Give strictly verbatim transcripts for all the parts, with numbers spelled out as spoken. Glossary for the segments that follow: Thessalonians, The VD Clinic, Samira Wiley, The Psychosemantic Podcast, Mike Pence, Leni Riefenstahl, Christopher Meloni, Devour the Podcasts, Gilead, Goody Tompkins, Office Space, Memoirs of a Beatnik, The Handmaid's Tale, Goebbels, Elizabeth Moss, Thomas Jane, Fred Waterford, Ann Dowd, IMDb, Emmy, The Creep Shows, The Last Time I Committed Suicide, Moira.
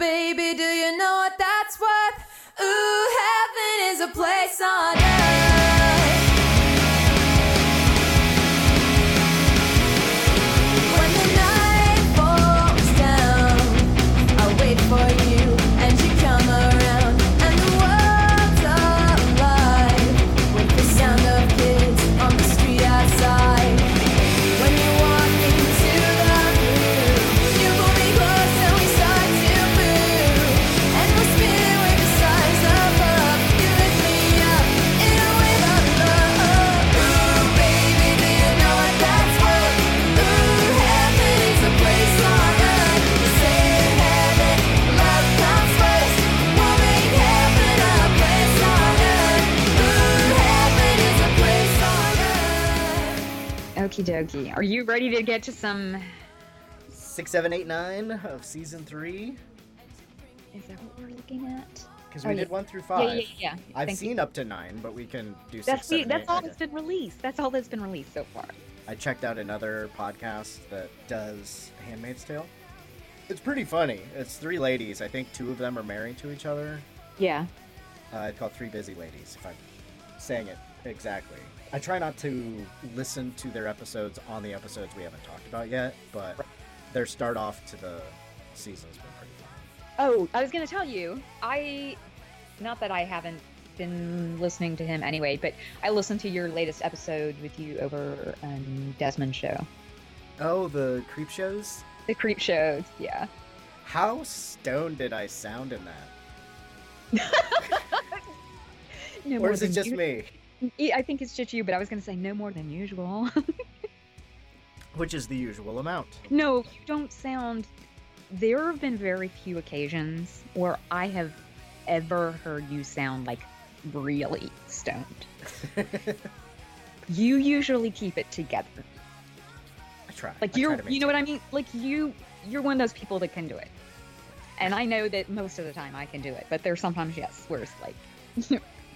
baby, do you know what that's worth? Ooh, heaven is a place on earth. Okie dokie. Are you ready to get to some six, seven, eight, nine of season three? Is that what we're looking at? Because we oh, did yeah. one through five. Yeah, yeah, yeah. I've Thank seen you. up to nine, but we can do that's six, the, seven, that's eight. That's all that's been released. That's all that's been released so far. I checked out another podcast that does Handmaid's Tale. It's pretty funny. It's three ladies. I think two of them are married to each other. Yeah. Uh, I'd call Three Busy Ladies if I'm saying it exactly. I try not to listen to their episodes on the episodes we haven't talked about yet, but their start off to the season's been pretty fun. Oh, I was going to tell you, I, not that I haven't been listening to him anyway, but I listened to your latest episode with you over um, Desmond's show. Oh, the Creep Shows? The Creep Shows, yeah. How stoned did I sound in that? no or is it just you- me? I think it's just you, but I was going to say no more than usual. Which is the usual amount. No, you don't sound... There have been very few occasions where I have ever heard you sound, like, really stoned. You usually keep it together. I try. Like, you're, I try you know sense. What I mean? Like, you, you're one of those people that can do it. And I know that most of the time I can do it, but there's sometimes, yes, where it's like...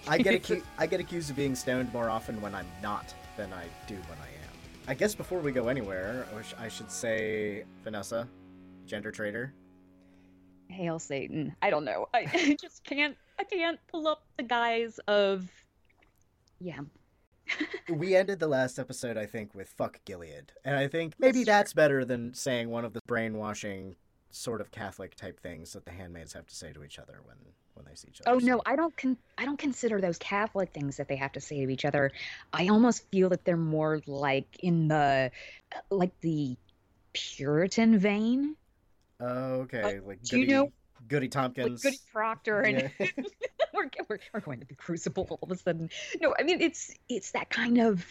I get acu- I get accused of being stoned more often when I'm not than I do when I am. I guess before we go anywhere, I should say, Vanessa, gender traitor. Hail Satan. I don't know. I, I just can't, I can't pull up the guise of, yeah. We ended the last episode, I think, with fuck Gilead. And I think maybe that's better than saying one of the brainwashing sort of Catholic type things that the handmaids have to say to each other when... when they see each other. Oh no, I don't con- I don't consider those Catholic things that they have to say to each other. I almost feel that they're more like in the like the Puritan vein. Oh, okay. Like, like do Goody, you know Goody Tompkins, like Goody Proctor, and yeah. we're, we're we're going to be crucible all of a sudden. No, I mean it's it's that kind of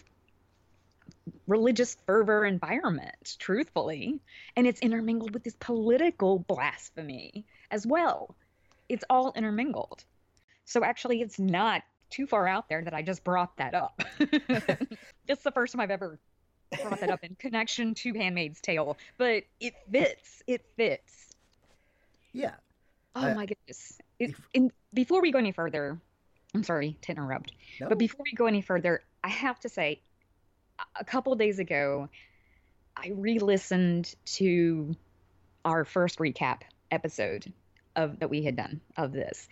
religious fervor environment, truthfully, and it's intermingled with this political blasphemy as well. It's all intermingled. So actually, it's not too far out there that I just brought that up. It's the first time I've ever brought that up in connection to Handmaid's Tale, but it fits. It fits. Yeah. Oh, uh, my goodness. It, in, before we go any further, I'm sorry to interrupt, no. but before we go any further, I have to say, a couple days ago, I re-listened to our first recap episode of that we had done of this.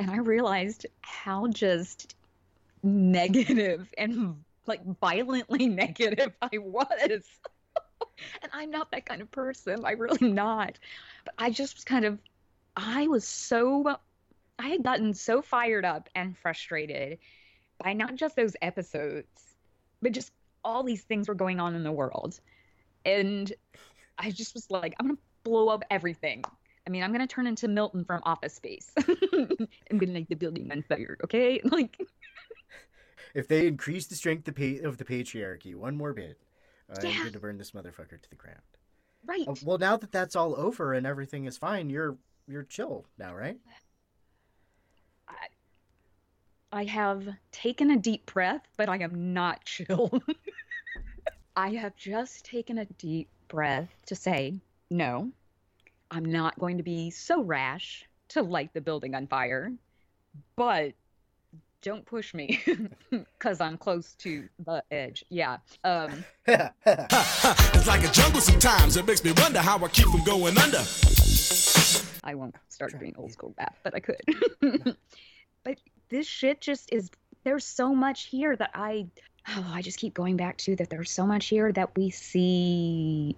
And I realized how just negative and like violently negative I was. And I'm not that kind of person. I really am not. But I just was kind of, I was so, I had gotten so fired up and frustrated by not just those episodes, but just all these things were going on in the world. And I just was like, I'm going to blow up everything. I mean, I'm going to turn into Milton from Office Space. I'm going to make the building on fire, okay? Like, if they increase the strength of, pa- of the patriarchy one more bit, uh, yeah. I'm going to burn this motherfucker to the ground. Right. Uh, well, now that that's all over and everything is fine, you're you're chill now, right? I, I have taken a deep breath, but I am not chill. I have just taken a deep breath to say no. I'm not going to be so rash to light the building on fire, but don't push me because I'm close to the edge. Yeah. Um, it's like a jungle sometimes. It makes me wonder how I keep from going under. I won't start Try, doing old yeah. school rap, but I could. Yeah. But this shit just is, there's so much here that I, oh, I just keep going back to that. There's so much here that we see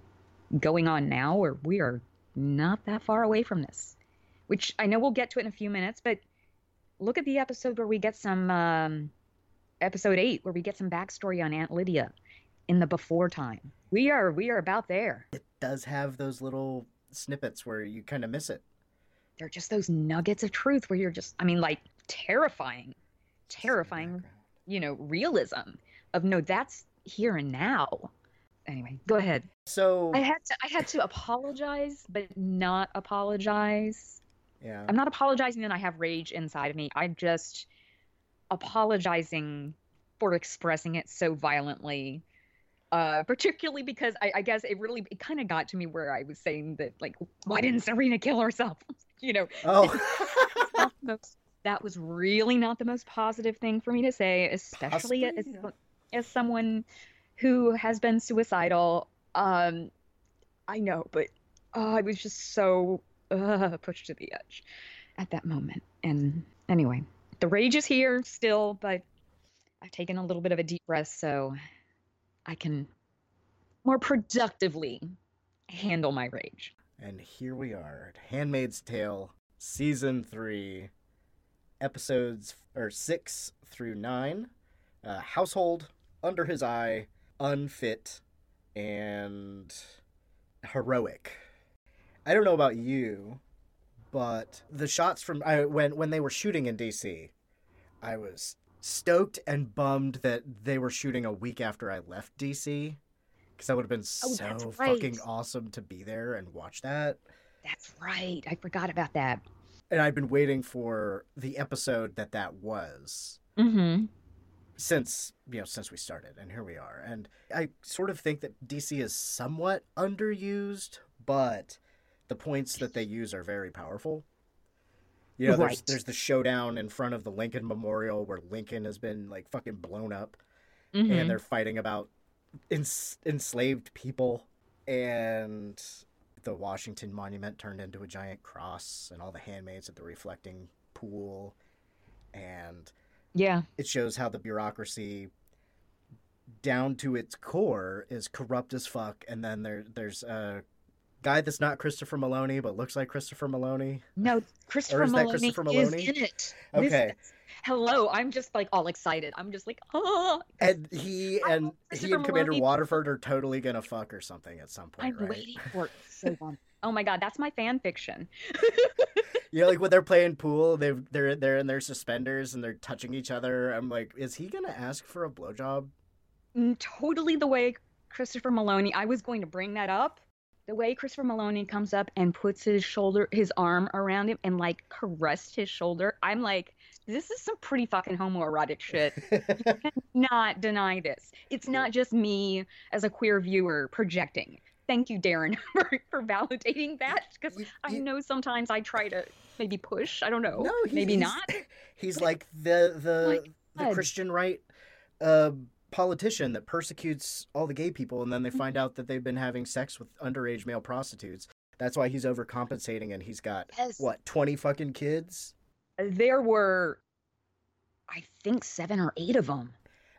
going on now, or we are not that far away from this, which I know we'll get to it in a few minutes, but look at the episode where we get some, um, episode eight, where we get some backstory on Aunt Lydia in the before time. We are, we are about there. It does have those little snippets where you kind of miss it. They're just those nuggets of truth where you're just, I mean, like terrifying, terrifying, you know, realism of no, that's here and now. Anyway, go ahead. So I had to, I had to apologize, but not apologize. Yeah. I'm not apologizing that I have rage inside of me. I'm just apologizing for expressing it so violently. Uh, particularly because I, I guess it really, it kind of got to me where I was saying that, like, why didn't Serena kill herself? You know, oh. Not the most, that was really not the most positive thing for me to say, especially as, as someone who has been suicidal. Um, I know, but uh, I was just so uh, pushed to the edge at that moment. And anyway, the rage is here still, but I've taken a little bit of a deep breath, so I can more productively handle my rage. And here we are at Handmaid's Tale, Season three, Episodes or six through nine, uh, Household, Under His Eye, Unfit, and Heroic. I don't know about you, but the shots from I, when, when they were shooting in D C, I was stoked and bummed that they were shooting a week after I left D C, because that would have been oh, so right. fucking awesome to be there and watch that. That's right. I forgot about that. And I've been waiting for the episode that that was mm-hmm. since, you know, since we started, and here we are. And I sort of think that D C is somewhat underused, but the points that they use are very powerful. You know, right. there's, there's the showdown in front of the Lincoln Memorial where Lincoln has been, like, fucking blown up. Mm-hmm. And they're fighting about ens- enslaved people. And the Washington Monument turned into a giant cross. And all the handmaids at the reflecting pool. And yeah, it shows how the bureaucracy, down to its core, is corrupt as fuck. And then there there's a guy that's not Christopher Meloni, but looks like Christopher Meloni. No, Christopher, or is Meloni, that Christopher Meloni is in it. Okay. This, hello, I'm just like all excited. I'm just like, oh. And he and he and Commander Meloni. Waterford are totally gonna fuck or something at some point. I'm right? waiting for it so long. Oh my god, that's my fan fiction. You know, like when they're playing pool, they they're they're in their suspenders and they're touching each other. I'm like, is he gonna ask for a blowjob? Totally the way Christopher Meloni. I was going to bring that up. The way Christopher Meloni comes up and puts his shoulder, his arm around him and, like, caressed his shoulder. I'm like, this is some pretty fucking homoerotic shit. You cannot deny this. It's not just me as a queer viewer projecting. Thank you, Darren, for, for validating that. Because I know sometimes I try to maybe push. I don't know. No, he's, maybe not. He's like the, the, the Christian right uh politician that persecutes all the gay people, and then they find out that they've been having sex with underage male prostitutes. That's why he's overcompensating, and he's got yes. what, twenty fucking kids? There were, I think, seven or eight of them.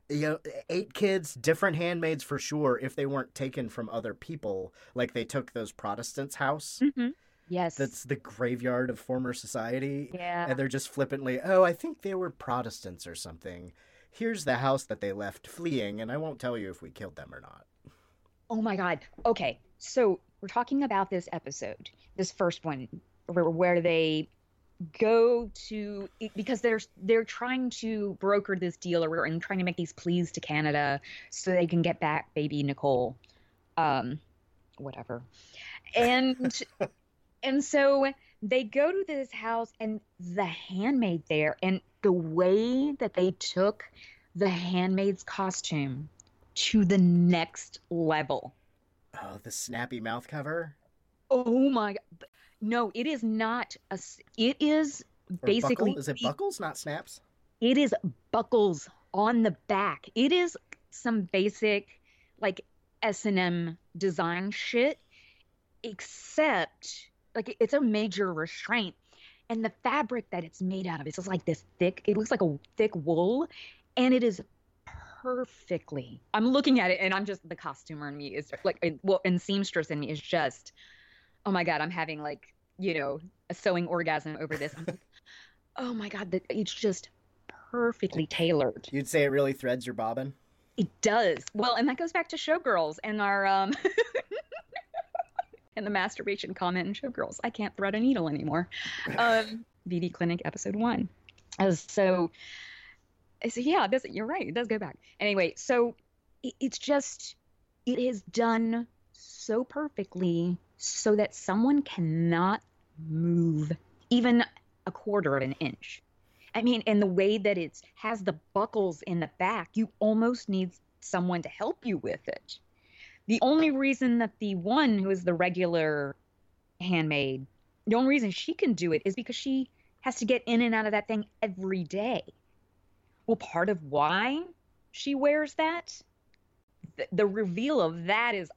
You know, eight kids, different handmaids for sure. If they weren't taken from other people, like they took those Protestants' house. Mm-hmm. Yes, that's the graveyard of former society. Yeah, and they're just flippantly, oh, I think they were Protestants or something. Here's the house that they left fleeing, and I won't tell you if we killed them or not. Oh, my God. Okay, so we're talking about this episode, this first one, where, where they go to – because they're, they're trying to broker this deal or and trying to make these pleas to Canada so they can get back baby Nicole, um, whatever. And and so – they go to this house, and the handmaid there, and the way that they took the handmaid's costume to the next level. Oh, the snappy mouth cover? Oh, my God. No, it is not. A, it is basically. Buckle? Is it buckles, not snaps? It is buckles on the back. It is some basic, like, S and M design shit, except, like, it's a major restraint. and the fabric that it's made out of, it's just like this thick, it looks like a thick wool, and it is perfectly, I'm looking at it and I'm just, the costumer in me is like, well, and seamstress in me is just, oh my God, I'm having like, you know, a sewing orgasm over this. I'm like, oh my God, that it's just perfectly tailored. You'd say it really threads your bobbin? It does. Well, and that goes back to Showgirls and our, um, and the masturbation comment in Showgirls. I can't thread a needle anymore. Um, V D Clinic episode one. So, so yeah, this, you're right. It does go back. Anyway, so it, it's just, it is done so perfectly so that someone cannot move even a quarter of an inch. I mean, and the way that it has the buckles in the back, you almost need someone to help you with it. The only reason that the one who is the regular handmaid, the only reason she can do it is because she has to get in and out of that thing every day. Well, part of why she wears that, th- the reveal of that is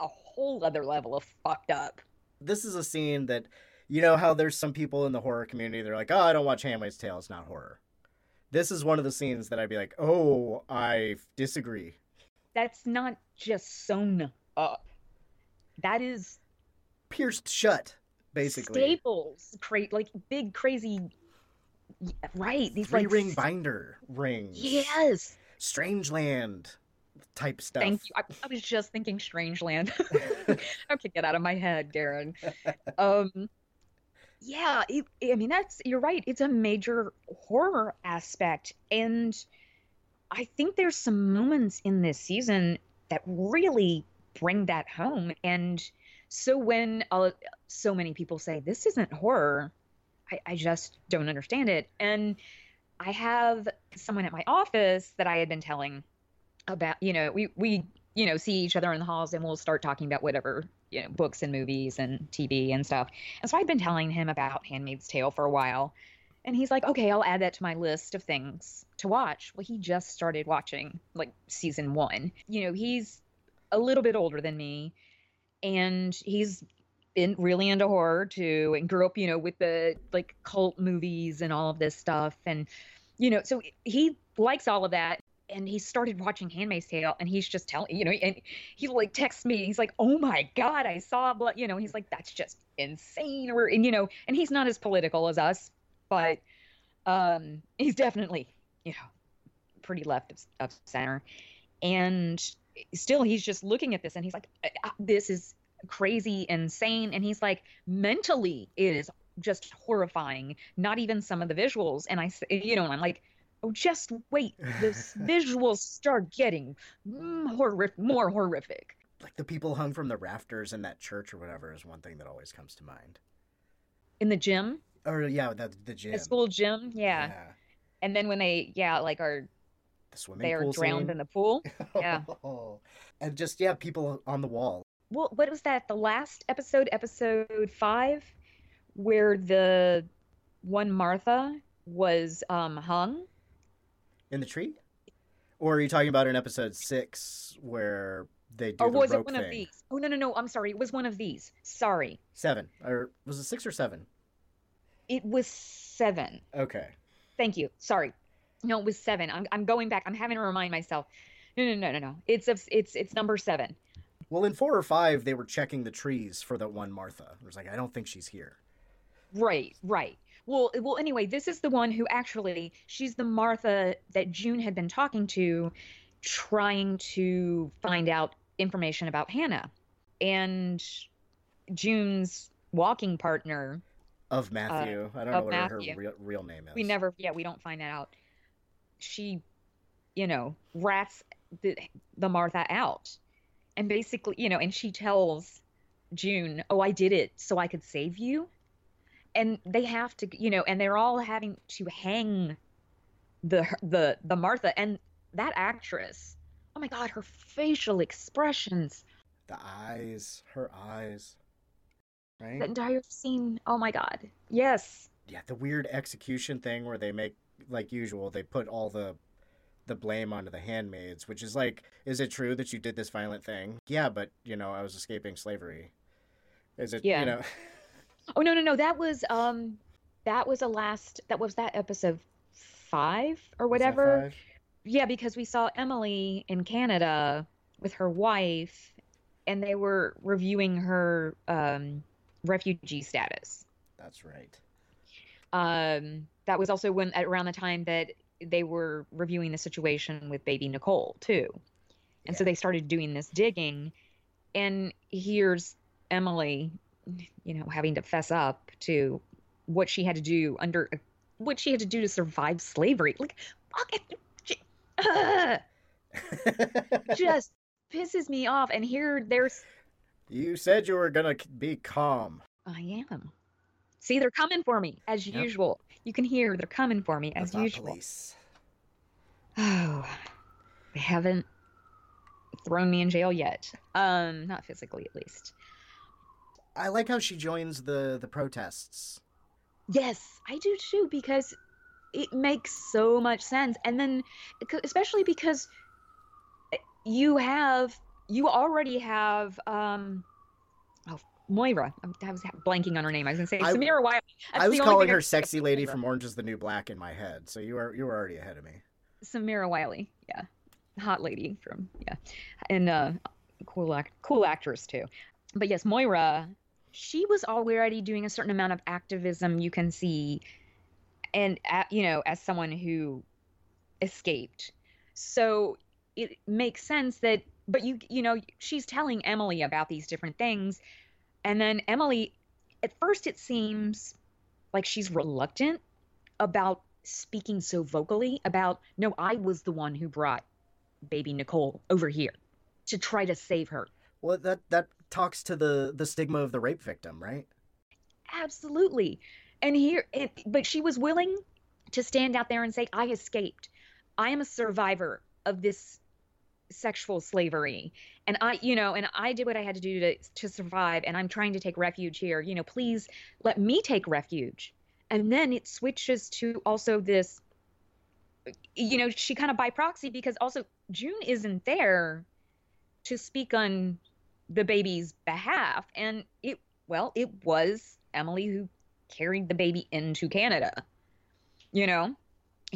a whole other level of fucked up. This is a scene that, you know how there's some people in the horror community, they're like, oh, I don't watch Handmaid's Tale, it's not horror. This is one of the scenes that I'd be like, oh, I disagree. That's not just sewn up. That is pierced shut, basically. Staples, cra- like big, crazy, right? These three like ring binder rings. Yes. Strangeland type stuff. Thank you. I, I was just thinking Strangeland. Okay, get out of my head, Darren. Um, yeah, it, I mean that's you're right. It's a major horror aspect, and I think there's some moments in this season that really bring that home. And so when uh, so many people say, this isn't horror, I, I just don't understand it. And I have someone at my office that I had been telling about, you know, we, we, you know, see each other in the halls and we'll start talking about whatever, you know, books and movies and T V and stuff. And so I've been telling him about Handmaid's Tale for a while. And he's like, okay, I'll add that to my list of things to watch. Well, he just started watching, like, season one. You know, he's a little bit older than me, and he's been really into horror, too, and grew up, you know, with the, like, cult movies and all of this stuff. And, you know, so he likes all of that, and he started watching Handmaid's Tale, and he's just telling, you know, and he, like, texts me, and he's like, oh, my God, I saw blood, you know, he's like, that's just insane, or, and, you know, and he's not as political as us. But um, he's definitely, you know, pretty left of, of center. And still, he's just looking at this and he's like, this is crazy, insane. And he's like, mentally, it is just horrifying. Not even some of the visuals. And I, you know, and I'm like, oh, just wait. This visuals start getting horrific, more horrific. Like the people hung from the rafters in that church or whatever is one thing that always comes to mind. In the gym? Or yeah, the, the gym. The school gym, yeah. yeah. And then when they, yeah, like are, the swimming they pool are drowned scene. In the pool. Yeah. Oh. And just, yeah, people on the wall. Well, what was that? The last episode, episode five, where the one Martha was um, hung? In the tree? Or are you talking about in episode six where they do or the rope thing? Or was it one of these? Oh, no, no, no. I'm sorry. It was one of these. Sorry. Seven. Or was it six or seven? It was seven. Okay. Thank you. Sorry. No, it was seven. I'm I'm going back. I'm having to remind myself. No, no, no, no, no. It's a, it's it's number seven. Well, in four or five, they were checking the trees for that one Martha. It was like, I don't think she's here. Right, right. Well, well. Anyway, this is the one who actually, she's the Martha that June had been talking to, trying to find out information about Hannah. And June's walking partner... Of Matthew. Uh, I don't know what Matthew. her real, real name is. We never, yeah, we don't find that out. She, you know, rats the, the Martha out. And basically, you know, and she tells June, oh, I did it so I could save you. And they have to, you know, and they're all having to hang the the the Martha. And that actress, oh my God, her facial expressions. The eyes, her eyes. Right? The entire scene. Oh my God. Yes. Yeah, the weird execution thing where they make, like usual, they put all the the blame onto the handmaids, which is like, is it true that you did this violent thing? Yeah, but, you know, I was escaping slavery. Is it, yeah. you know? Oh, no, no, no. That was, um, that was a last, that was that episode five or whatever. Five? Yeah, because we saw Emily in Canada with her wife and they were reviewing her um, refugee status. That's right. Um, that was also when around the time that they were reviewing the situation with baby Nicole too. And yeah. So they started doing this digging, and here's Emily, you know, having to fess up to what she had to do under what she had to do to survive slavery. Like, uh, just pisses me off. And here there's, you said you were going to be calm. I am. See, they're coming for me as yep. usual. You can hear they're coming for me as That's usual. Police. Oh, they haven't thrown me in jail yet. Um, not physically, at least. I like how she joins the, the protests. Yes, I do too, because it makes so much sense. And then, especially because you have, you already have, um, oh, Moira. I was blanking on her name. I was going to say I, Samira Wiley. That's I was calling her sexy lady from Orange is the New Black in my head. So you are you were already ahead of me. Samira Wiley. Yeah. Hot lady from, yeah. And uh, cool, act- cool actress too. But yes, Moira, she was already doing a certain amount of activism, you can see. And, uh, you know, as someone who escaped. So it makes sense that, but you, you know, she's telling Emily about these different things. And then Emily, at first it seems like she's reluctant about speaking so vocally about, no, I was the one who brought baby Nicole over here to try to save her. Well, that, that talks to the, the stigma of the rape victim, right? Absolutely. And here, it, but she was willing to stand out there and say, I escaped. I am a survivor of this sexual slavery, and I you know and I did what I had to do to to survive, and I'm trying to take refuge here, you know please let me take refuge. And then it switches to also this, you know she kind of by proxy, because also June isn't there to speak on the baby's behalf, and it well it was Emily who carried the baby into Canada. you know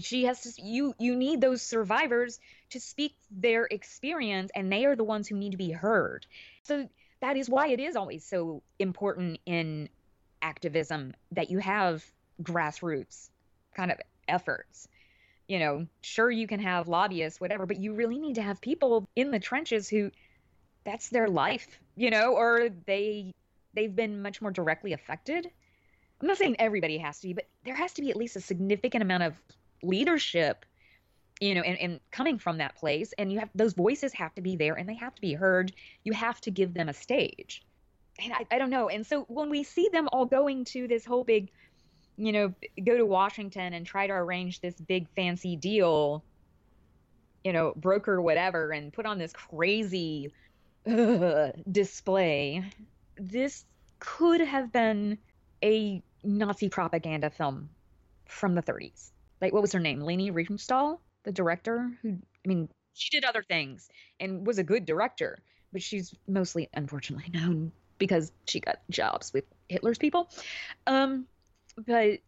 She has to, you, you need those survivors to speak their experience, and they are the ones who need to be heard. So that is why it is always so important in activism that you have grassroots kind of efforts. You know, sure, you can have lobbyists, whatever, but you really need to have people in the trenches who that's their life, you know, or they, they've been much more directly affected. I'm not saying everybody has to be, but there has to be at least a significant amount of leadership, you know, and, and coming from that place, and you have those voices have to be there, and they have to be heard. You have to give them a stage, and I, I don't know. And so when we see them all going to this whole big, you know, go to Washington and try to arrange this big fancy deal, you know, broker whatever, and put on this crazy uh, display, this could have been a Nazi propaganda film from the thirties. Like, what was her name? Leni Riefenstahl, the director who, I mean, she did other things and was a good director, but she's mostly, unfortunately, known because she got jobs with Hitler's people. Um, but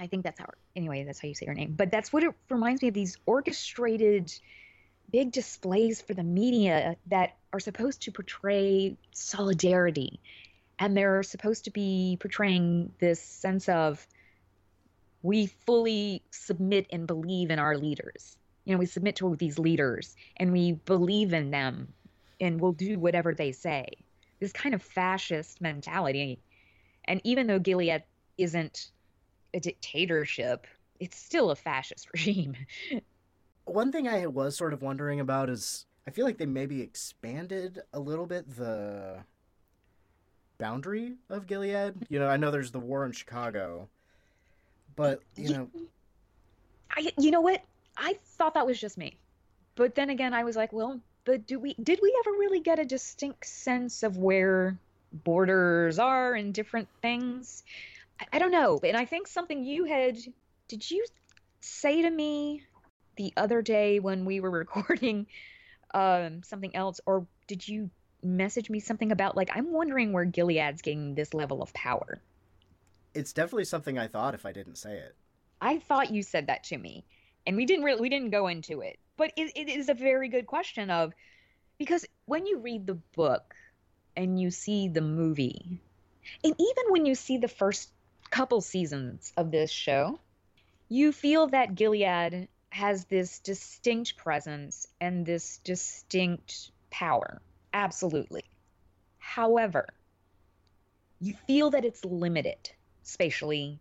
I think that's how, anyway, that's how you say her name. But that's what it reminds me of, these orchestrated big displays for the media that are supposed to portray solidarity. And they're supposed to be portraying this sense of, we fully submit and believe in our leaders. You know, we submit to these leaders and we believe in them and we'll do whatever they say. This kind of fascist mentality. And even though Gilead isn't a dictatorship, it's still a fascist regime. One thing I was sort of wondering about is, I feel like they maybe expanded a little bit the boundary of Gilead. You know, I know there's the war in Chicago. But, you know, I, you know what? I thought that was just me. But then again, I was like, well, but do we, did we ever really get a distinct sense of where borders are and different things? I, I don't know. And I think something you had, did you say to me the other day when we were recording um, something else, or did you message me something about, like, I'm wondering where Gilead's getting this level of power? it's definitely something I thought if I didn't say it. I thought you said that to me, and we didn't really, we didn't go into it, but it, it is a very good question of, because when you read the book and you see the movie, and even when you see the first couple seasons of this show, you feel that Gilead has this distinct presence and this distinct power. Absolutely. However, you feel that it's limited spatially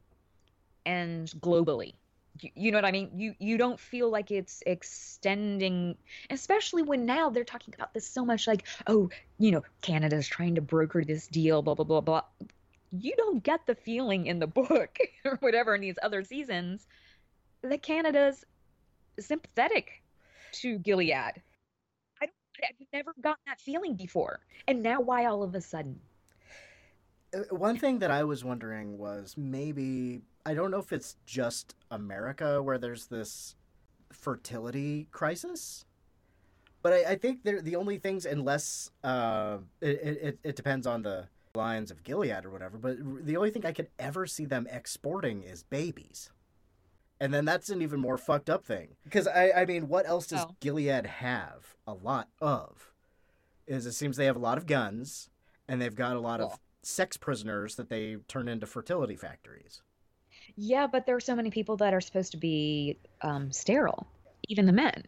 and globally. You, you know what I mean? You you don't feel like it's extending, especially when now they're talking about this so much, like, oh, you know, Canada's trying to broker this deal, blah, blah, blah, blah. You don't get the feeling in the book or whatever in these other seasons that Canada's sympathetic to Gilead. I don't, I've never gotten that feeling before. And now why all of a sudden? One thing that I was wondering was maybe, I don't know if it's just America where there's this fertility crisis, but I, I think they're the only things, unless uh, it, it, it depends on the lines of Gilead or whatever, but the only thing I could ever see them exporting is babies. And then that's an even more fucked up thing. Because, I, I mean, what else does oh. Gilead have a lot of? Is it seems they have a lot of guns, and they've got a lot cool. of sex prisoners that they turn into fertility factories. Yeah, but there are so many people that are supposed to be um, sterile, even the men.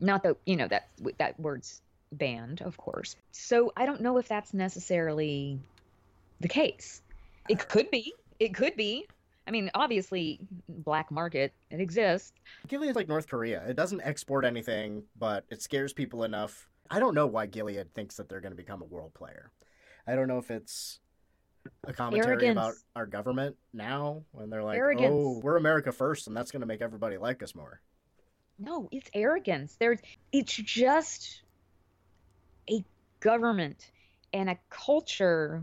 Not that, you know, that that word's banned, of course. So I don't know if that's necessarily the case. It could be. It could be. I mean, obviously, black market, it exists. Gilead's like North Korea. It doesn't export anything, but it scares people enough. I don't know why Gilead thinks that they're going to become a world player. I don't know if it's a commentary Arrogance. about our government now, when they're like, arrogance. oh, we're America first, and that's going to make everybody like us more. No, it's arrogance. There's, it's just a government and a culture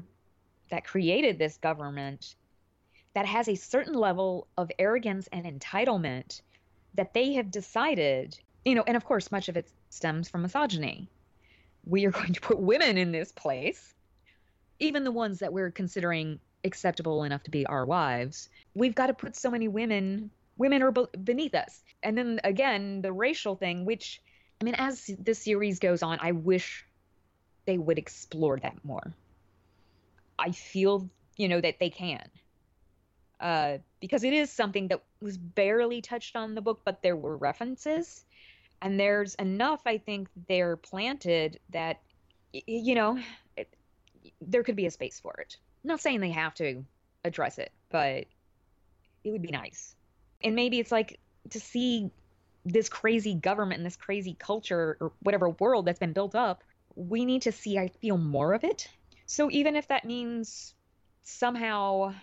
that created this government that has a certain level of arrogance and entitlement that they have decided, you know, and of course, much of it stems from misogyny. We are going to put women in this place, even the ones that we're considering acceptable enough to be our wives. We've got to put so many women, women are beneath us. And then again, the racial thing, which, I mean, as this series goes on, I wish they would explore that more. I feel, you know, that they can. Uh, because it is something that was barely touched on in the book, but there were references. And there's enough, I think, there planted that, you know, it, there could be a space for it. I'm not saying they have to address it, but it would be nice. And maybe it's like to see this crazy government and this crazy culture or whatever world that's been built up, we need to see, I feel, more of it. So even if that means somehow,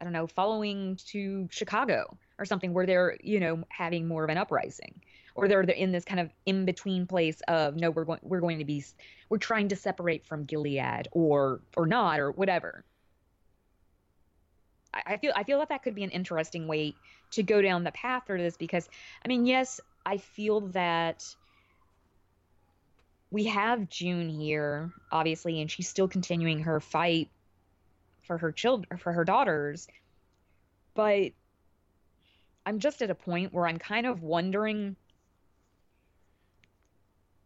I don't know, following to Chicago or something where they're, you know, having more of an uprising, or they're, they're in this kind of in-between place of, no, we're going, we're going to be, we're trying to separate from Gilead or, or not, or whatever. I, I feel, I feel that that could be an interesting way to go down the path for this, because I mean, yes, I feel that we have June here, obviously, and she's still continuing her fight for her children, for her daughters, but I'm just at a point where I'm kind of wondering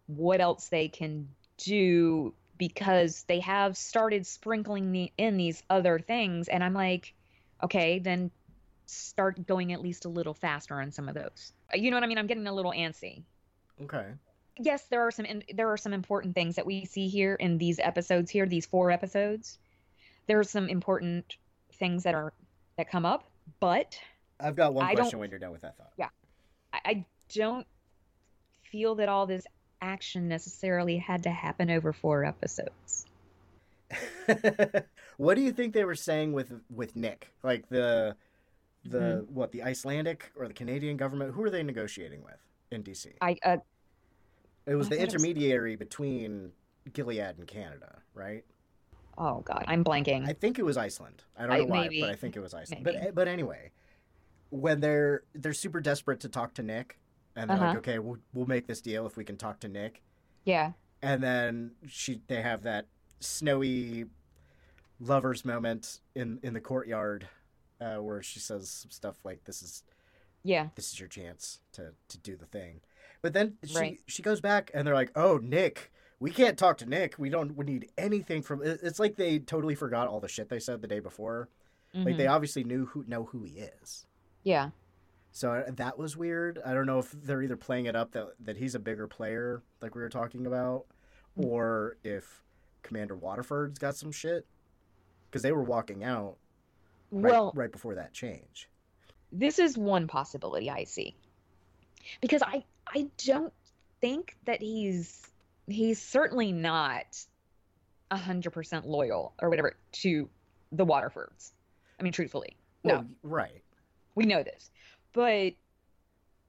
what else they can do, because they have started sprinkling the, in these other things, and I'm like, okay, then start going at least a little faster on some of those. You know what I mean? I'm getting a little antsy. Okay. Yes, there are some there are some important things that we see here in these episodes here, these four episodes. There are some important things that are that come up, but I've got one I question when you're done with that thought. Yeah. I, I don't feel that all this action necessarily had to happen over four episodes. What do you think they were saying with with Nick? Like the the mm-hmm. what, the Icelandic or the Canadian government? Who are they negotiating with in D C? I uh, It was I the intermediary was... between Gilead and Canada, right? Oh, God, I'm blanking. I think it was Iceland. I don't know I, why, maybe. but I think it was Iceland. Maybe. But but anyway, when they're they're super desperate to talk to Nick, and they're uh-huh. like, okay, we'll, we'll make this deal if we can talk to Nick. Yeah. And then she they have that snowy lovers moment in, in the courtyard uh, where she says some stuff like, this is yeah, this is your chance to, to do the thing. But then she, right. she goes back and they're like, oh, Nick, we can't talk to Nick. We don't we need anything from it. It's like they totally forgot all the shit they said the day before. Mm-hmm. Like they obviously knew who know who he is. Yeah. So that was weird. I don't know if they're either playing it up that, that he's a bigger player like we were talking about, or if Commander Waterford's got some shit, because they were walking out right, well, right before that change. This is one possibility I see, because I, I don't think that he's he's certainly not one hundred percent loyal or whatever to the Waterfords. I mean, truthfully. No. Well, right. We know this. But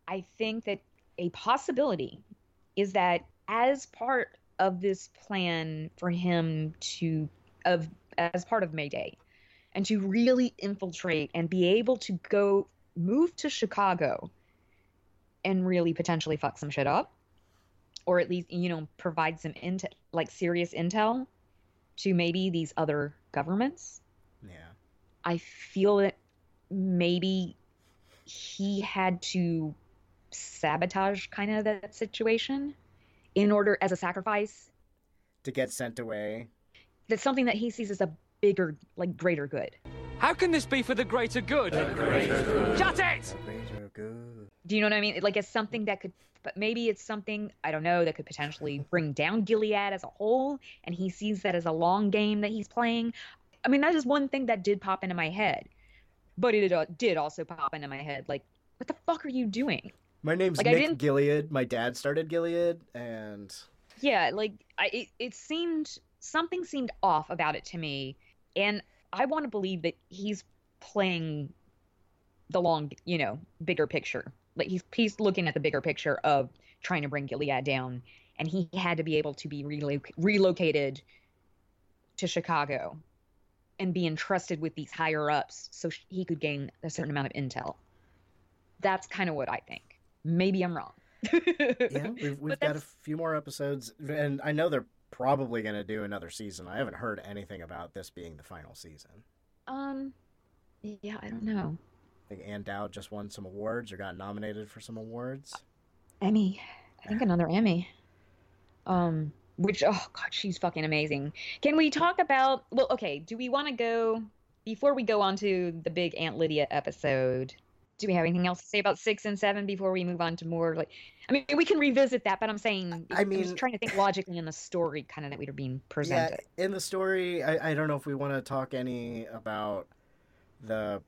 I think that a possibility is that as part of this plan for him to, of as part of Mayday, and to really infiltrate and be able to go move to Chicago and really potentially fuck some shit up, or at least, you know, provide some intel, like serious intel to maybe these other governments. Yeah. I feel that maybe he had to sabotage kind of that situation in order as a sacrifice to get sent away. That's something that he sees as a bigger, like greater good. How can this be for the greater good? The greater good. Shut it! The greater good. Do you know what I mean? Like it's something that could, but maybe it's something, I don't know, that could potentially bring down Gilead as a whole. And he sees that as a long game that he's playing. I mean, that is one thing that did pop into my head. But it did also pop into my head, like, what the fuck are you doing? My name's like, Nick Gilead. My dad started Gilead, and... Yeah, like, I, it, it seemed... Something seemed off about it to me, and I want to believe that he's playing the long, you know, bigger picture. Like, he's, he's looking at the bigger picture of trying to bring Gilead down, and he had to be able to be relo- relocated to Chicago and be entrusted with these higher-ups so he could gain a certain amount of intel. That's kind of what I think. Maybe I'm wrong. Yeah, we've, we've got a few more episodes, and I know they're probably going to do another season. I haven't heard anything about this being the final season. Um, yeah, I don't know. I think Ann Dowd just won some awards or got nominated for some awards. Emmy. I think another Emmy. Um... Which, oh, God, she's fucking amazing. Can we talk about, well, okay, do we want to go, before we go on to the big Aunt Lydia episode, do we have anything else to say about six and seven before we move on to more, like, I mean, we can revisit that, but I'm saying, I mean, I'm just trying to think logically in the story kind of that we were being presented. Yeah, in the story, I, I don't know if we want to talk any about the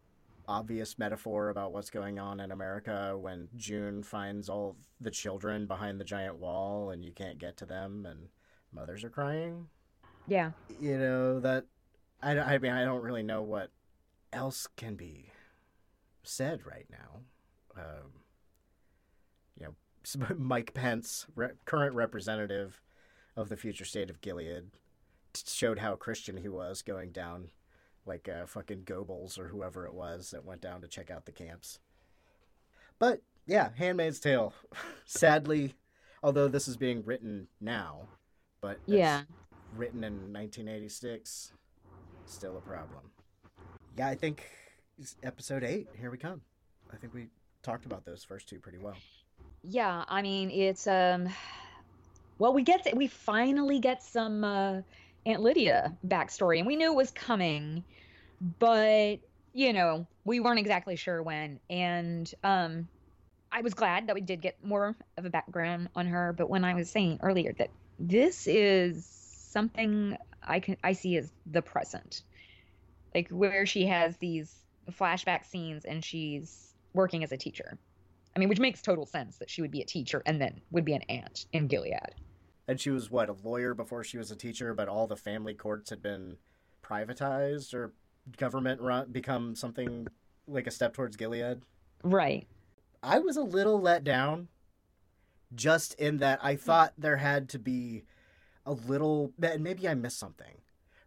obvious metaphor about what's going on in America when June finds all the children behind the giant wall and you can't get to them and mothers are crying. Yeah. You know, that, I, I mean, I don't really know what else can be said right now. Um, you know, Mike Pence, re- current representative of the future state of Gilead, t- showed how Christian he was going down, like uh, fucking Goebbels or whoever it was that went down to check out the camps. But, yeah, Handmaid's Tale. Sadly, although this is being written now, but yeah. It's written in nineteen eighty-six, still a problem. Yeah, I think it's episode eight, here we come. I think we talked about those first two pretty well. Yeah, I mean, it's, um, well, we get, to, we finally get some uh, Aunt Lydia backstory, and we knew it was coming, but, you know, we weren't exactly sure when, and, um, I was glad that we did get more of a background on her, but when I was saying earlier that this is something I can I see as the present, like where she has these flashback scenes and she's working as a teacher. I mean, which makes total sense that she would be a teacher and then would be an aunt in Gilead. And she was, what, a lawyer before she was a teacher, but all the family courts had been privatized or government run, become something like a step towards Gilead? Right. I was a little let down, just in that I thought there had to be a little, and maybe I missed something,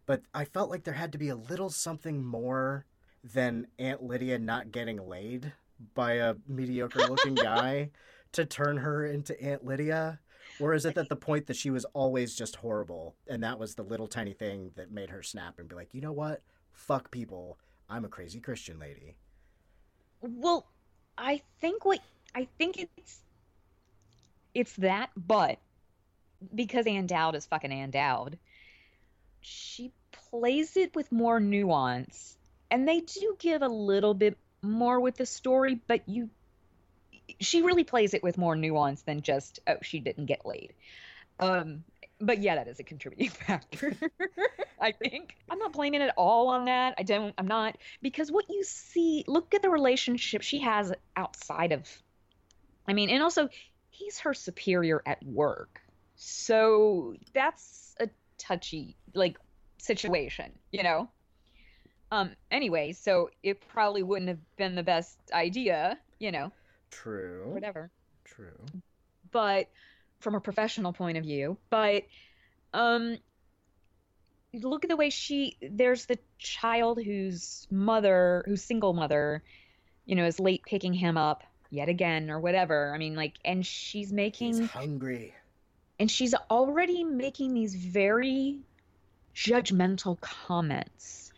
but I felt like there had to be a little something more than Aunt Lydia not getting laid by a mediocre looking guy to turn her into Aunt Lydia. Or is it that the point that she was always just horrible, and that was the little tiny thing that made her snap and be like, you know what? Fuck people. I'm a crazy Christian lady. Well, I think what I think it's it's that, but because Ann Dowd is fucking Ann Dowd, she plays it with more nuance, and they do give a little bit more with the story, but you she really plays it with more nuance than just, oh, she didn't get laid. Um, but yeah, that is a contributing factor, I think. I'm not blaming it all on that. I don't, I'm not. Because what you see, look at the relationship she has outside of, I mean, and also he's her superior at work. So that's a touchy, like, situation, you know? Um, anyway, so it probably wouldn't have been the best idea, you know? True. Whatever. True. But from a professional point of view, but um, look at the way she, there's the child whose mother, whose single mother, you know, is late picking him up yet again or whatever. I mean, like, and she's making. He's hungry. And she's already making these very judgmental comments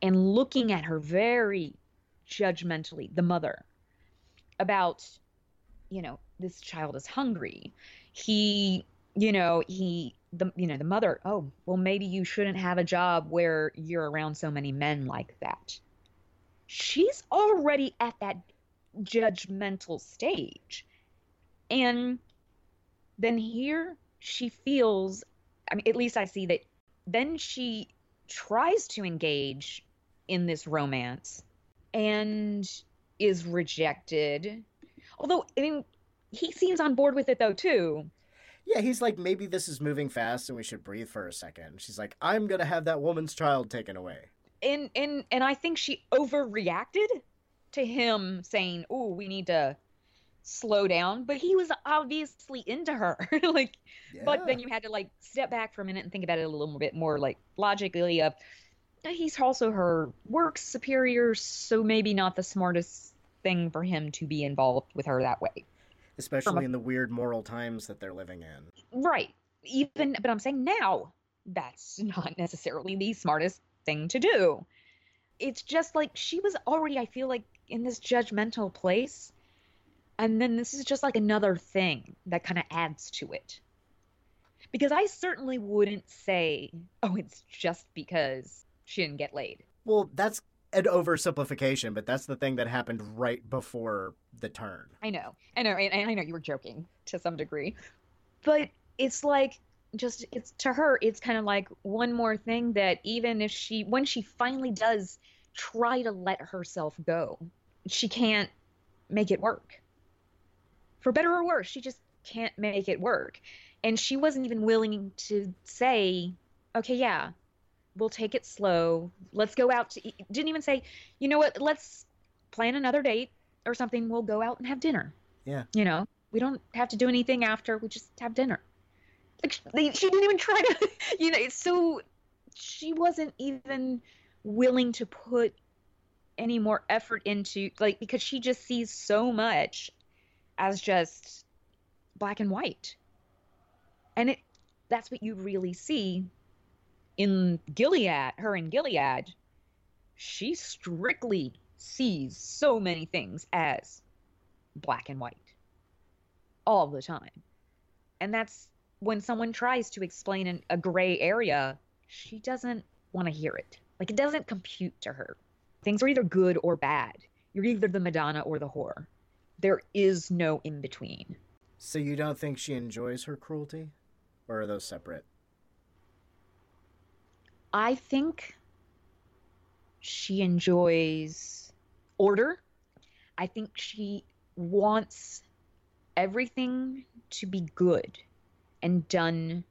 and looking at her very judgmentally, the mother, about, you know, this child is hungry. He, you know, he, the, you know, the mother, oh, well, maybe you shouldn't have a job where you're around so many men like that. She's already at that judgmental stage. And then here she feels, I mean, at least I see that then she tries to engage in this romance and is rejected. Although, I mean, he seems on board with it, though, too. Yeah, he's like, maybe this is moving fast and we should breathe for a second. She's like, I'm going to have that woman's child taken away. And and and I think she overreacted to him saying, oh, we need to slow down. But he was obviously into her. like, yeah. But then you had to, like, step back for a minute and think about it a little bit more, like, logically of, he's also her work superior, so maybe not the smartest thing for him to be involved with her that way. Especially a, in the weird moral times that they're living in. Right. Even, but I'm saying now, that's not necessarily the smartest thing to do. It's just like, she was already, I feel like, in this judgmental place. And then this is just like another thing that kind of adds to it. Because I certainly wouldn't say, oh, it's just because she didn't get laid. Well, that's an oversimplification, but that's the thing that happened right before the turn. I know. I know. And I know you were joking to some degree. But it's like, just, it's to her, it's kind of like one more thing that even if she, when she finally does try to let herself go, she can't make it work. For better or worse, she just can't make it work. And she wasn't even willing to say, okay, yeah, we'll take it slow. Let's go out to eat. Didn't even say, you know what, let's plan another date or something. We'll go out and have dinner. Yeah. You know, we don't have to do anything after. We just have dinner. Like, they, she didn't even try to, you know, it's so she wasn't even willing to put any more effort into, like, because she just sees so much as just black and white. And it that's what you really see. In Gilead, her in Gilead, she strictly sees so many things as black and white all the time. And that's when someone tries to explain an, a gray area, she doesn't want to hear it. Like, it doesn't compute to her. Things are either good or bad. You're either the Madonna or the whore. There is no in between. So you don't think she enjoys her cruelty? Or are those separate? I think she enjoys order. I think she wants everything to be good and done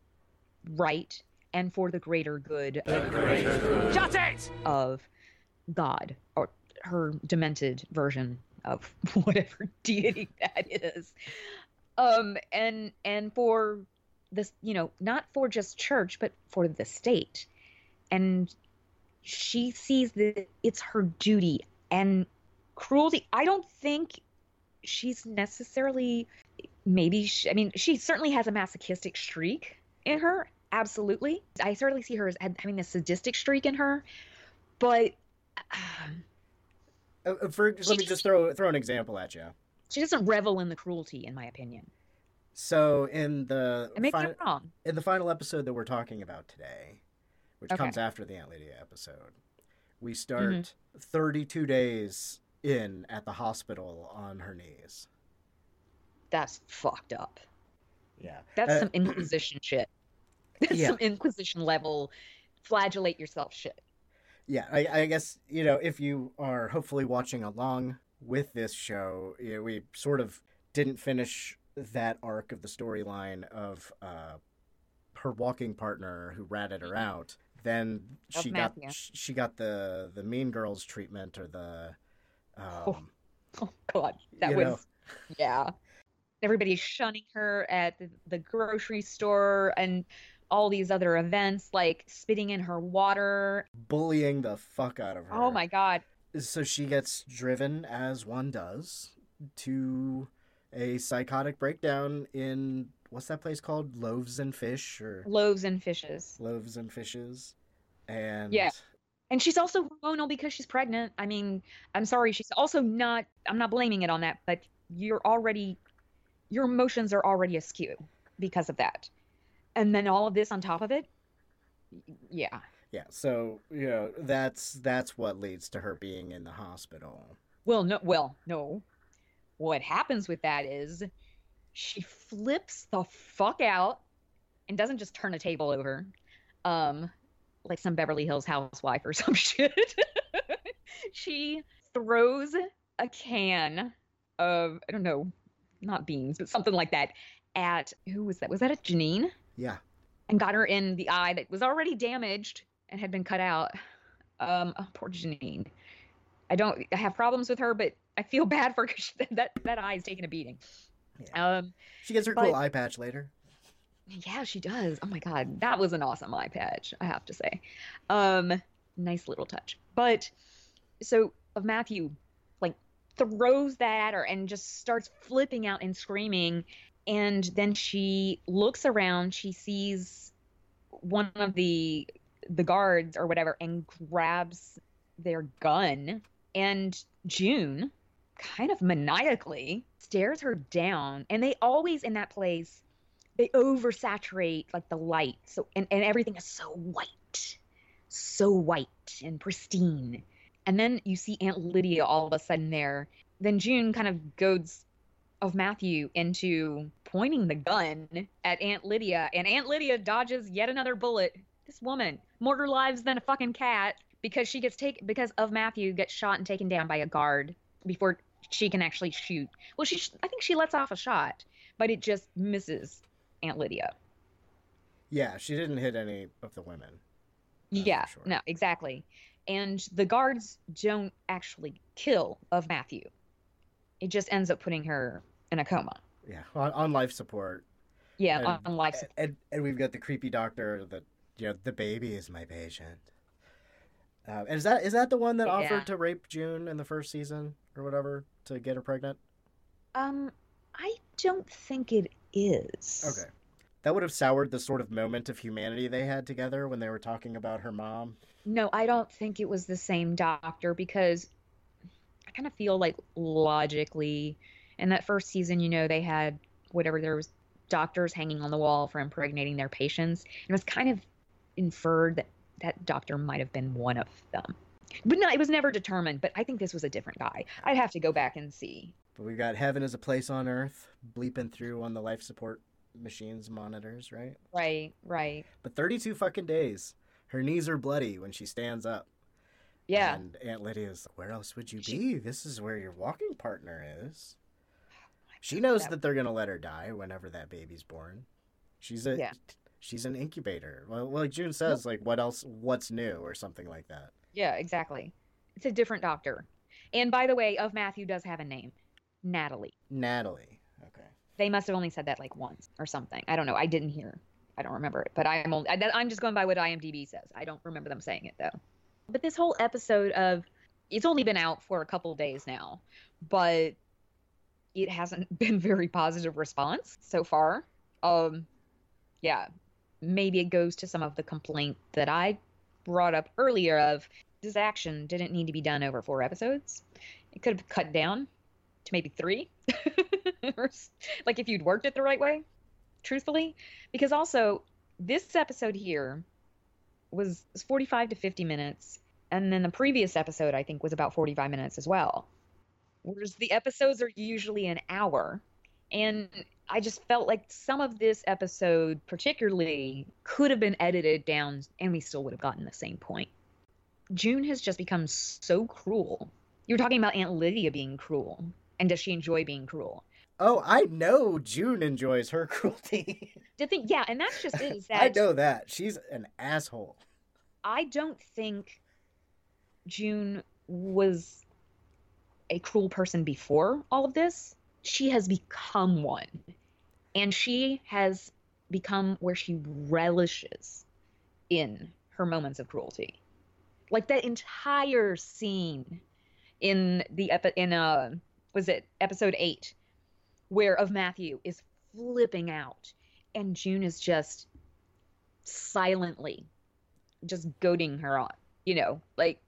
right and for the greater good, the greater good. Shut it! Of God, or her demented version of whatever deity that is. Um, and and for this, you know, not for just church, but for the state. And she sees that it's her duty and cruelty. I don't think she's necessarily maybe she, I mean, she certainly has a masochistic streak in her. Absolutely. I certainly see her as having a sadistic streak in her, but um, uh, for, let me just throw, throw an example at you. She doesn't revel in the cruelty, in my opinion. So in the, fi- wrong. in the final episode that we're talking about today, which okay. comes after the Aunt Lydia episode, we start mm-hmm. thirty-two days in at the hospital on her knees. That's fucked up. Yeah. That's uh, some Inquisition shit. That's yeah. some Inquisition level flagellate yourself shit. Yeah, I, I guess, you know, if you are hopefully watching along with this show, you know, we sort of didn't finish that arc of the storyline of uh, her walking partner who ratted her out. Then of she Matthew. got she got the, the Mean Girls treatment or the... Um, oh. oh, God. That was... Know. Yeah. Everybody's shunning her at the grocery store and all these other events, like spitting in her water. Bullying the fuck out of her. Oh, my God. So she gets driven, as one does, to a psychotic breakdown in, what's that place called? Loaves and Fish? or Loaves and Fishes. Loaves and Fishes. And... Yeah. And she's also hormonal because she's pregnant. I mean, I'm sorry. She's also not... I'm not blaming it on that, but you're already... Your emotions are already askew because of that. And then all of this on top of it. Yeah. Yeah. So, you know, that's that's what leads to her being in the hospital. Well, no. Well, no. What happens with that is she flips the fuck out and doesn't just turn a table over um, like some Beverly Hills housewife or some shit. She throws a can of, I don't know, not beans, but something like that at, who was that? Was that at Janine? Yeah. And got her in the eye that was already damaged and had been cut out. Um, oh, poor Janine. I don't, I have problems with her, but I feel bad for her because that, that eye is taking a beating. Yeah. Um, she gets her but, cool eye patch later. Yeah, she does. Oh my God. That was an awesome eye patch, I have to say. Um, nice little touch. But so of Matthew, throws that at her and just starts flipping out and screaming. And then she looks around, she sees one of the the guards or whatever and grabs their gun. And June kind of maniacally stares her down. And they always in that place, they oversaturate like the light. So and, and everything is so white, so white and pristine. And then you see Aunt Lydia all of a sudden there. Then June kind of goads of Matthew into pointing the gun at Aunt Lydia. And Aunt Lydia dodges yet another bullet. This woman, more lives than a fucking cat, because she gets take because of Matthew gets shot and taken down by a guard before she can actually shoot. Well, she I think she lets off a shot, but it just misses Aunt Lydia. Yeah, she didn't hit any of the women. Yeah, sure. No, exactly. And the guards don't actually kill of Matthew. It just ends up putting her in a coma. Yeah, on, on life support. Yeah, and, on, on life support. And, and we've got the creepy doctor that, you know, the baby is my patient. Uh, and is that is that the one that yeah. offered to rape June in the first season or whatever to get her pregnant? Um, I don't think it is. Okay. That would have soured the sort of moment of humanity they had together when they were talking about her mom. No, I don't think it was the same doctor because I kind of feel like logically in that first season, you know, they had whatever there was doctors hanging on the wall for impregnating their patients. And it was kind of inferred that that doctor might have been one of them. But no, it was never determined. But I think this was a different guy. I'd have to go back and see. But we've got Heaven is a Place on Earth bleeping through on the life support machines monitors, right? Right, right. But thirty-two fucking days. Her knees are bloody when she stands up. Yeah. And Aunt Lydia's, where else would you she... be? This is where your walking partner is. Oh, she knows that, that they're gonna let her die whenever that baby's born. She's a yeah. she's an incubator. Well, like June says, like what else? What's new or something like that. Yeah, exactly. It's a different doctor. And by the way, of Matthew does have a name, Natalie. Natalie. Okay. They must have only said that like once or something. I don't know. I didn't hear. I don't remember it. But I'm only, I, I'm just going by what IMDb says. I don't remember them saying it though. But this whole episode of, it's only been out for a couple of days now. But it hasn't been very positive response so far. Um, yeah, maybe it goes to some of the complaint that I brought up earlier of this action didn't need to be done over four episodes. It could have cut down to maybe three, like if you'd worked it the right way, truthfully, because also this episode here was forty-five to fifty minutes. And then the previous episode, I think, was about forty-five minutes as well. Whereas the episodes are usually an hour. And I just felt like some of this episode particularly could have been edited down and we still would have gotten the same point. June has just become so cruel. You were talking about Aunt Lydia being cruel. And does she enjoy being cruel? Oh, I know June enjoys her cruelty. The thing, yeah, and that's just it. Is that I know that. She's an asshole. I don't think June was a cruel person before all of this. She has become one. And she has become where she relishes in her moments of cruelty. Like that entire scene in the epi- in uh was it episode eight, where of Matthew is flipping out and June is just silently just goading her on, you know, like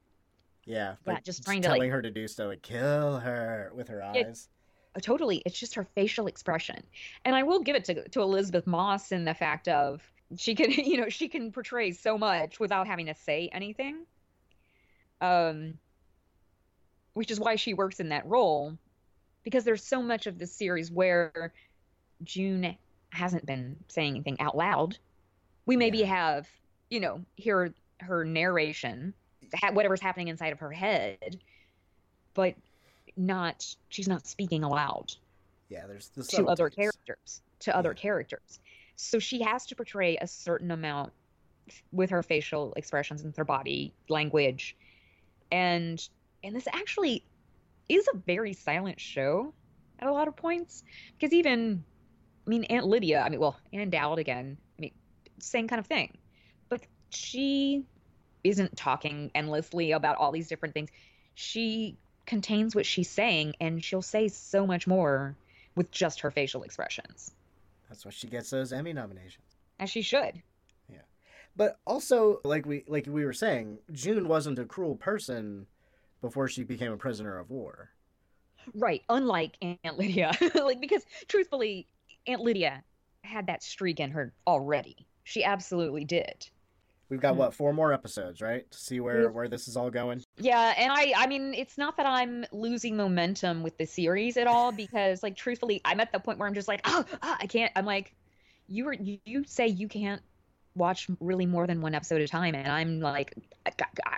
yeah, like yeah, just trying just to telling like, her to do so, like kill her with her eyes. It, totally, it's just her facial expression, and I will give it to to Elizabeth Moss in the fact of she can, you know, she can portray so much without having to say anything. Um, which is why she works in that role, because there's so much of this series where June hasn't been saying anything out loud. We maybe yeah. have, you know, hear her narration. Whatever's happening inside of her head, but not she's not speaking aloud. Yeah, there's the to other characters, to other yeah. characters. So she has to portray a certain amount with her facial expressions and her body language, and and this actually is a very silent show at a lot of points because even I mean Aunt Lydia, I mean well Ann Dowd again, I mean same kind of thing, but she isn't talking endlessly about all these different things. She contains what she's saying, and she'll say so much more with just her facial expressions. That's why she gets those Emmy nominations. As she should. Yeah. But also, like we like we were saying, June wasn't a cruel person before she became a prisoner of war. Right, unlike Aunt Lydia. Like because, truthfully, Aunt Lydia had that streak in her already. She absolutely did. We've got, what, four more episodes, right? To see where, where this is all going. Yeah, and I, I mean, it's not that I'm losing momentum with the series at all because, like, truthfully, I'm at the point where I'm just like, oh, oh I can't. I'm like, you were, you, you say you can't watch really more than one episode at a time, and I'm like, I,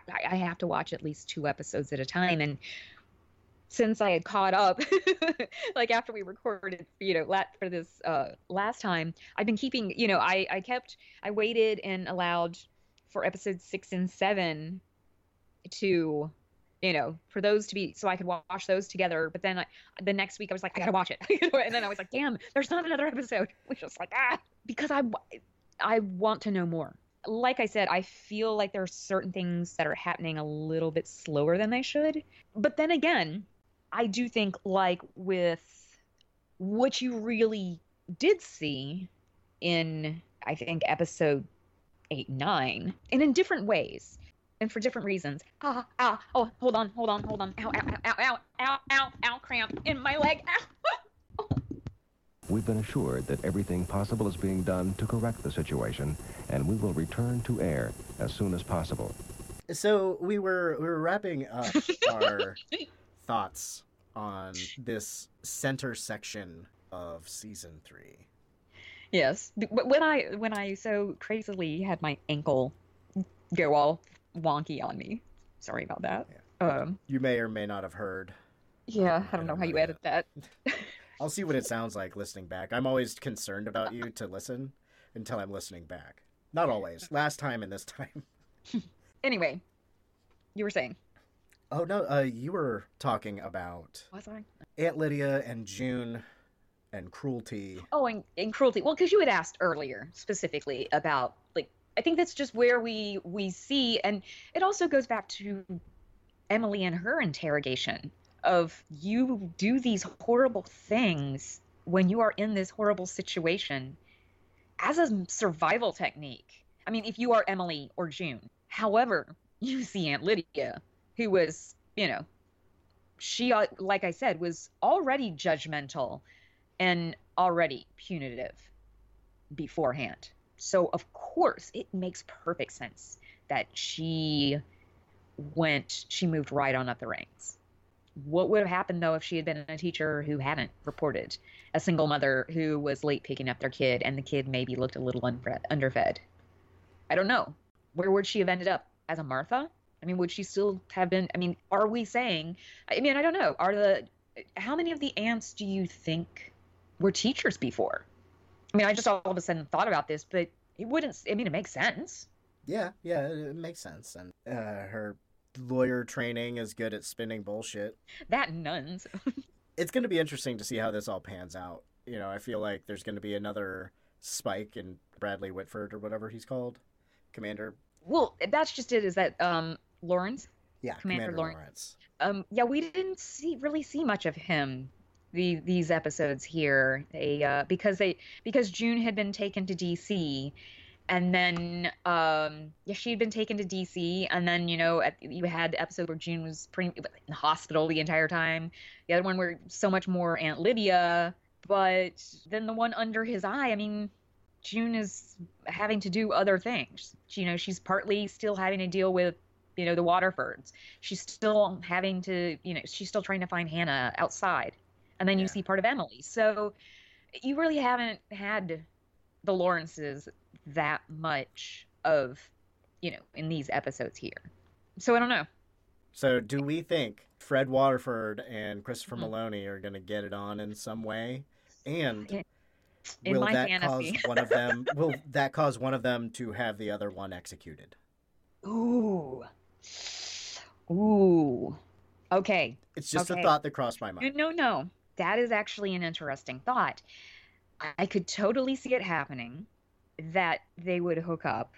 I, I have to watch at least two episodes at a time. And since I had caught up, like, after we recorded, you know, lat for this uh, last time, I've been keeping, you know, I, I kept, I waited and allowed for episodes six and seven to, you know, for those to be, so I could watch those together. But then I, the next week I was like, I gotta watch it. And then I was like, damn, there's not another episode. We just like, ah, because I, I want to know more. Like I said, I feel like there are certain things that are happening a little bit slower than they should. But then again, I do think like with what you really did see in, I think, episode eight, nine, and in different ways and for different reasons. Ah, ah, oh, hold on, hold on, hold on. Ow, ow, ow, ow, ow, ow, ow, cramp in my leg. Ow. We've been assured that everything possible is being done to correct the situation, and we will return to air as soon as possible. So we were we were wrapping up our thoughts on this center section of season three. Yes, when I when I so crazily had my ankle go all wonky on me. Sorry about that. Yeah. Um, you may or may not have heard. Yeah, um, I don't know how you edit that. I'll see what it sounds like listening back. I'm always concerned about you to listen until I'm listening back. Not always. Last time and this time. Anyway, you were saying. Oh, no, uh, you were talking about Was I? Aunt Lydia and June. And cruelty. Oh, and, and cruelty. Well, because you had asked earlier specifically about, like, I think that's just where we we see, and it also goes back to Emily and her interrogation of you do these horrible things when you are in this horrible situation as a survival technique. I mean, if you are Emily or June, however you see Aunt Lydia, who was, you know, she, like I said, was already judgmental and already punitive beforehand. So, of course, it makes perfect sense that she went, she moved right on up the ranks. What would have happened, though, if she had been a teacher who hadn't reported, a single mother who was late picking up their kid, and the kid maybe looked a little underfed? I don't know. Where would she have ended up? As a Martha? I mean, would she still have been, I mean, are we saying, I mean, I don't know. Are the, how many of the aunts do you think were teachers before? I mean, I just all of a sudden thought about this, but it wouldn't, I mean, it makes sense. Yeah, yeah, it makes sense. And uh, her lawyer training is good at spinning bullshit. That nuns. It's going to be interesting to see how this all pans out. You know, I feel like there's going to be another spike in Bradley Whitford or whatever he's called. Commander. Well, that's just it, is that um, Lawrence? Yeah, Commander, Commander Lawrence. Lawrence. Um, yeah, we didn't see really see much of him the, these episodes here. They uh, because they because June had been taken to D C, and then um, yeah, she had been taken to D C, and then you know at, you had the episode where June was pretty, in the hospital the entire time. The other one where so much more Aunt Lydia, but then the one under his eye. I mean, June is having to do other things. You know, she's partly still having to deal with, you know, the Waterfords. She's still having to, you know, she's still trying to find Hannah outside. And then yeah. You see part of Emily. So you really haven't had the Lawrences that much of, you know, in these episodes here. So I don't know. So do we think Fred Waterford and Christopher mm-hmm. Meloni are going to get it on in some way? And... Yeah. In will my that fantasy. Cause one of them? Will that cause one of them to have the other one executed? Ooh, ooh. Okay. It's just okay. A thought that crossed my mind. No, no, that is actually an interesting thought. I could totally see it happening that they would hook up.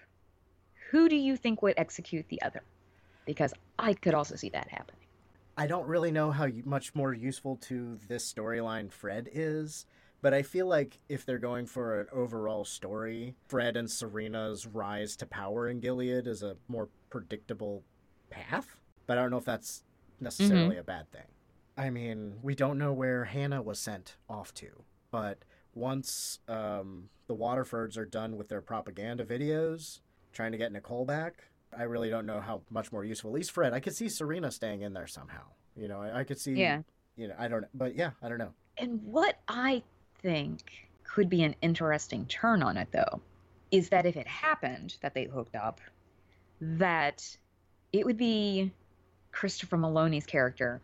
Who do you think would execute the other? Because I could also see that happening. I don't really know how much more useful to this storyline Fred is. But I feel like if they're going for an overall story, Fred and Serena's rise to power in Gilead is a more predictable path. But I don't know if that's necessarily mm-hmm. a bad thing. I mean, we don't know where Hannah was sent off to. But once um, the Waterfords are done with their propaganda videos, trying to get Nicole back, I really don't know how much more useful. At least Fred, I could see Serena staying in there somehow. You know, I, I could see, yeah. you know, I don't know. But yeah, I don't know. And what I... think could be an interesting turn on it, though, is that if it happened that they hooked up, that it would be Christopher Meloni's character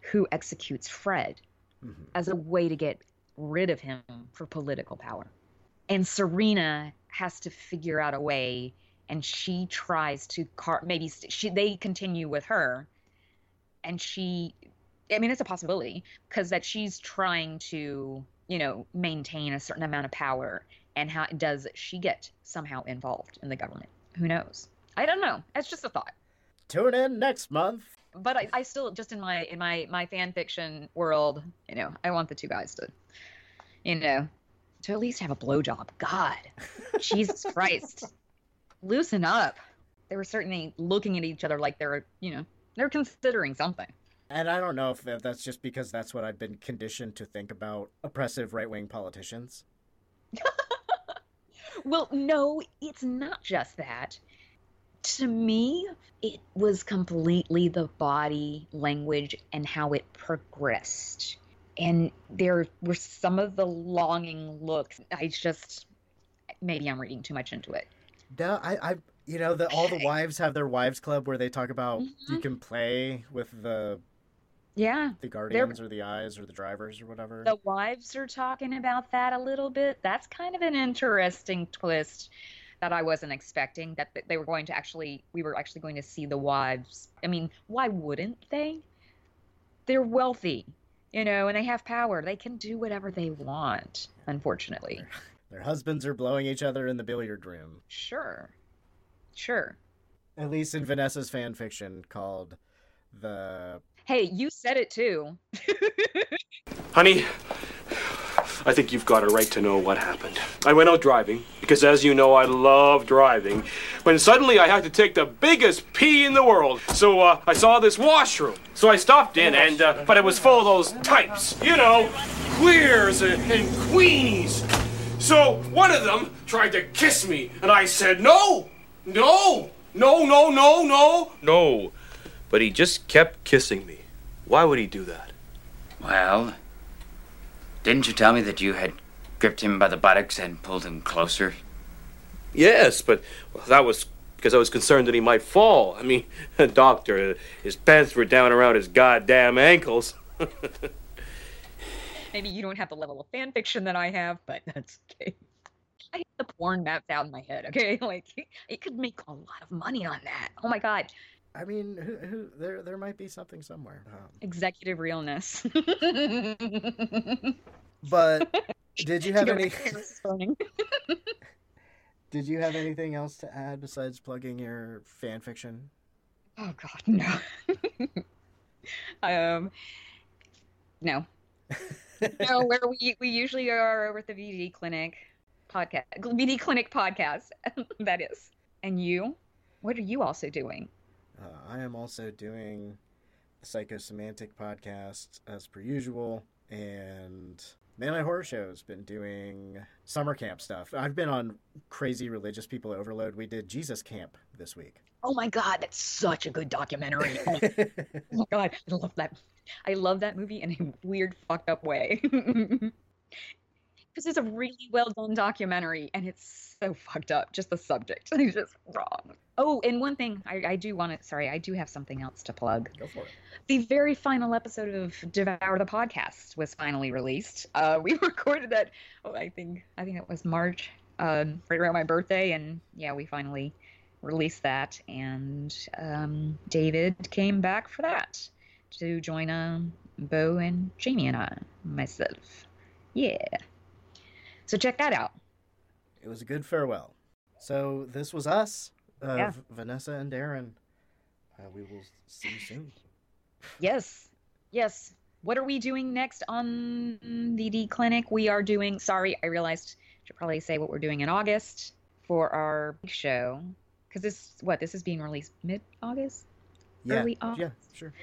who executes Fred mm-hmm. as a way to get rid of him for political power. And Serena has to figure out a way, and she tries to car- maybe st- she they continue with her, and she, I mean, it's a possibility, because that she's trying to, you know, maintain a certain amount of power, and how does she get somehow involved in the government? Who knows? I don't know. That's just a thought. Tune in next month. But I, I still, just in my in my my fan fiction world, you know, I want the two guys to, you know, to at least have a blowjob. God, Jesus Christ, loosen up. They were certainly looking at each other like they're, you know, they're considering something. And I don't know if that's just because that's what I've been conditioned to think about oppressive right-wing politicians. Well, no, it's not just that. To me, it was completely the body language and how it progressed. And there were some of the longing looks. I just, maybe I'm reading too much into it. No, I... I... You know, the, all the wives have their wives club where they talk about mm-hmm. you can play with the yeah the guardians or the eyes or the drivers or whatever. The wives are talking about that a little bit. That's kind of an interesting twist that I wasn't expecting, that they were going to actually, we were actually going to see the wives. I mean, why wouldn't they? They're wealthy, you know, and they have power. They can do whatever they want, unfortunately. Their, their husbands are blowing each other in the billiard room. Sure. Sure. At least in Vanessa's fan fiction called the... Hey, you said it too. Honey, I think you've got a right to know what happened. I went out driving, because as you know, I love driving, when suddenly I had to take the biggest pee in the world. So uh, I saw this washroom. So I stopped in, and uh, but it was full of those types, you know, queers and, and queenies. So one of them tried to kiss me, and I said, no, no, no, no, no, no, no. But he just kept kissing me. Why would he do that? Well... didn't you tell me that you had gripped him by the buttocks and pulled him closer? Yes, but well, that was because I was concerned that he might fall. I mean, a doctor, his pants were down around his goddamn ankles. Maybe you don't have the level of fan fiction that I have, but that's okay. I have the porn mapped out in my head, okay? Like, it could make a lot of money on that. Oh, my God. I mean, who, who, there there might be something somewhere. Um, Executive realness. But did you have any? Did you have anything else to add besides plugging your fan fiction? Oh God, no. um, no. No, where we we usually are over at the V D Clinic podcast, V D Clinic podcast. That is. And you, what are you also doing? Uh, I am also doing the Psychosemantic podcast as per usual, and Man I Horror Show's been doing summer camp stuff. I've been on Crazy Religious People Overload. We did Jesus Camp this week. Oh my God, that's such a good documentary. Oh my God, I love that. I love that movie in a weird, fucked up way. Because it's a really well-done documentary, and it's so fucked up. Just the subject is just wrong. Oh, and one thing I, I do want to... Sorry, I do have something else to plug. Go for it. The very final episode of Devour the Podcasts was finally released. Uh, we recorded that, oh, I think I think it was March, um, right around my birthday, and yeah, we finally released that. And um, David came back for that to join uh, Bo and Jamie and I, myself. Yeah. So check that out. It was a good farewell. So this was us, uh, yeah. Vanessa and Darren. Uh, we will see you soon. Yes. Yes. What are we doing next on V D Clinic? We are doing, sorry, I realized I should probably say what we're doing in August for our big show. Because this, what, this is being released mid-August? Yeah. Early August? Yeah, sure.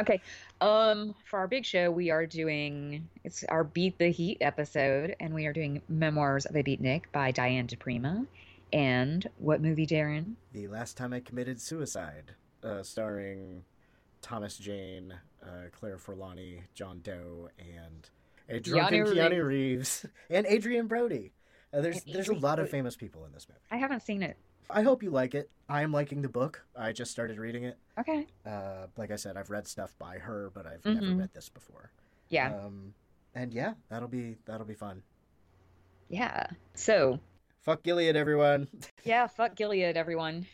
Okay, um, for our big show, we are doing, it's our Beat the Heat episode, and we are doing Memoirs of a Beatnik by Diane DiPrima, and what movie, Darren? The Last Time I Committed Suicide, uh, starring Thomas Jane, uh, Claire Forlani, John Doe, and a drunken Keanu, Keanu Reeves, and Adrian Brody. Uh, there's and there's Adrian a lot Brody. of famous people in this movie. I haven't seen it. I hope you like it. I'm liking the book. I just started reading it. Okay. Uh, like I said, I've read stuff by her, but I've mm-hmm. never read this before. Yeah. Um, and yeah, that'll be that'll be fun. Yeah. So. Fuck Gilead, everyone. Yeah, fuck Gilead, everyone.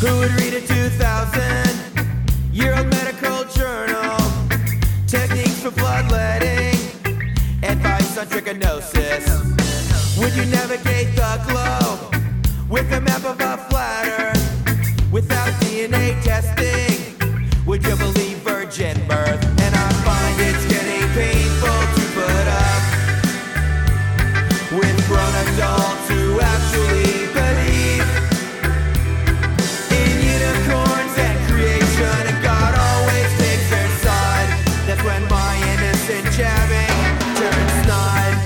Who would read a two thousand year old medical journal? psychognosis? Would you navigate the globe with a map of a flat earth? Without D N A testing, would you believe virgin birth? And I find it's getting painful to put up with grown adults who actually believe in unicorns and creation, and God always takes their side. That's when my innocent jabbing turns snide.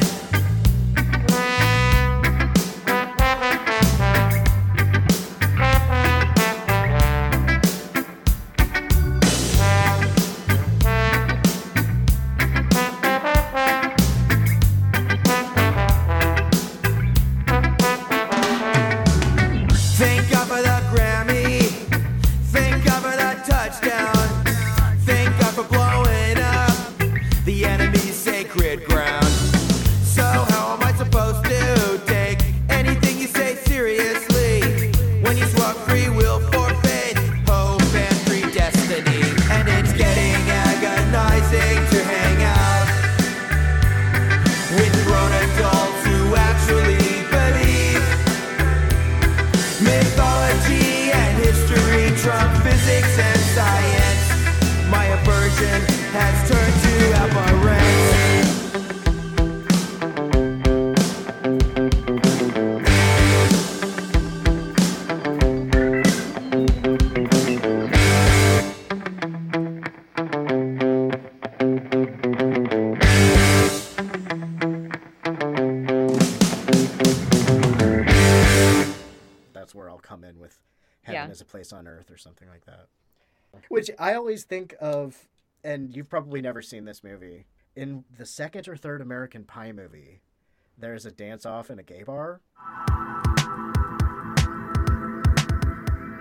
On Earth or something like that, which I always think of, and you've probably never seen this movie. In the second or third American Pie movie, there's a dance off in a gay bar.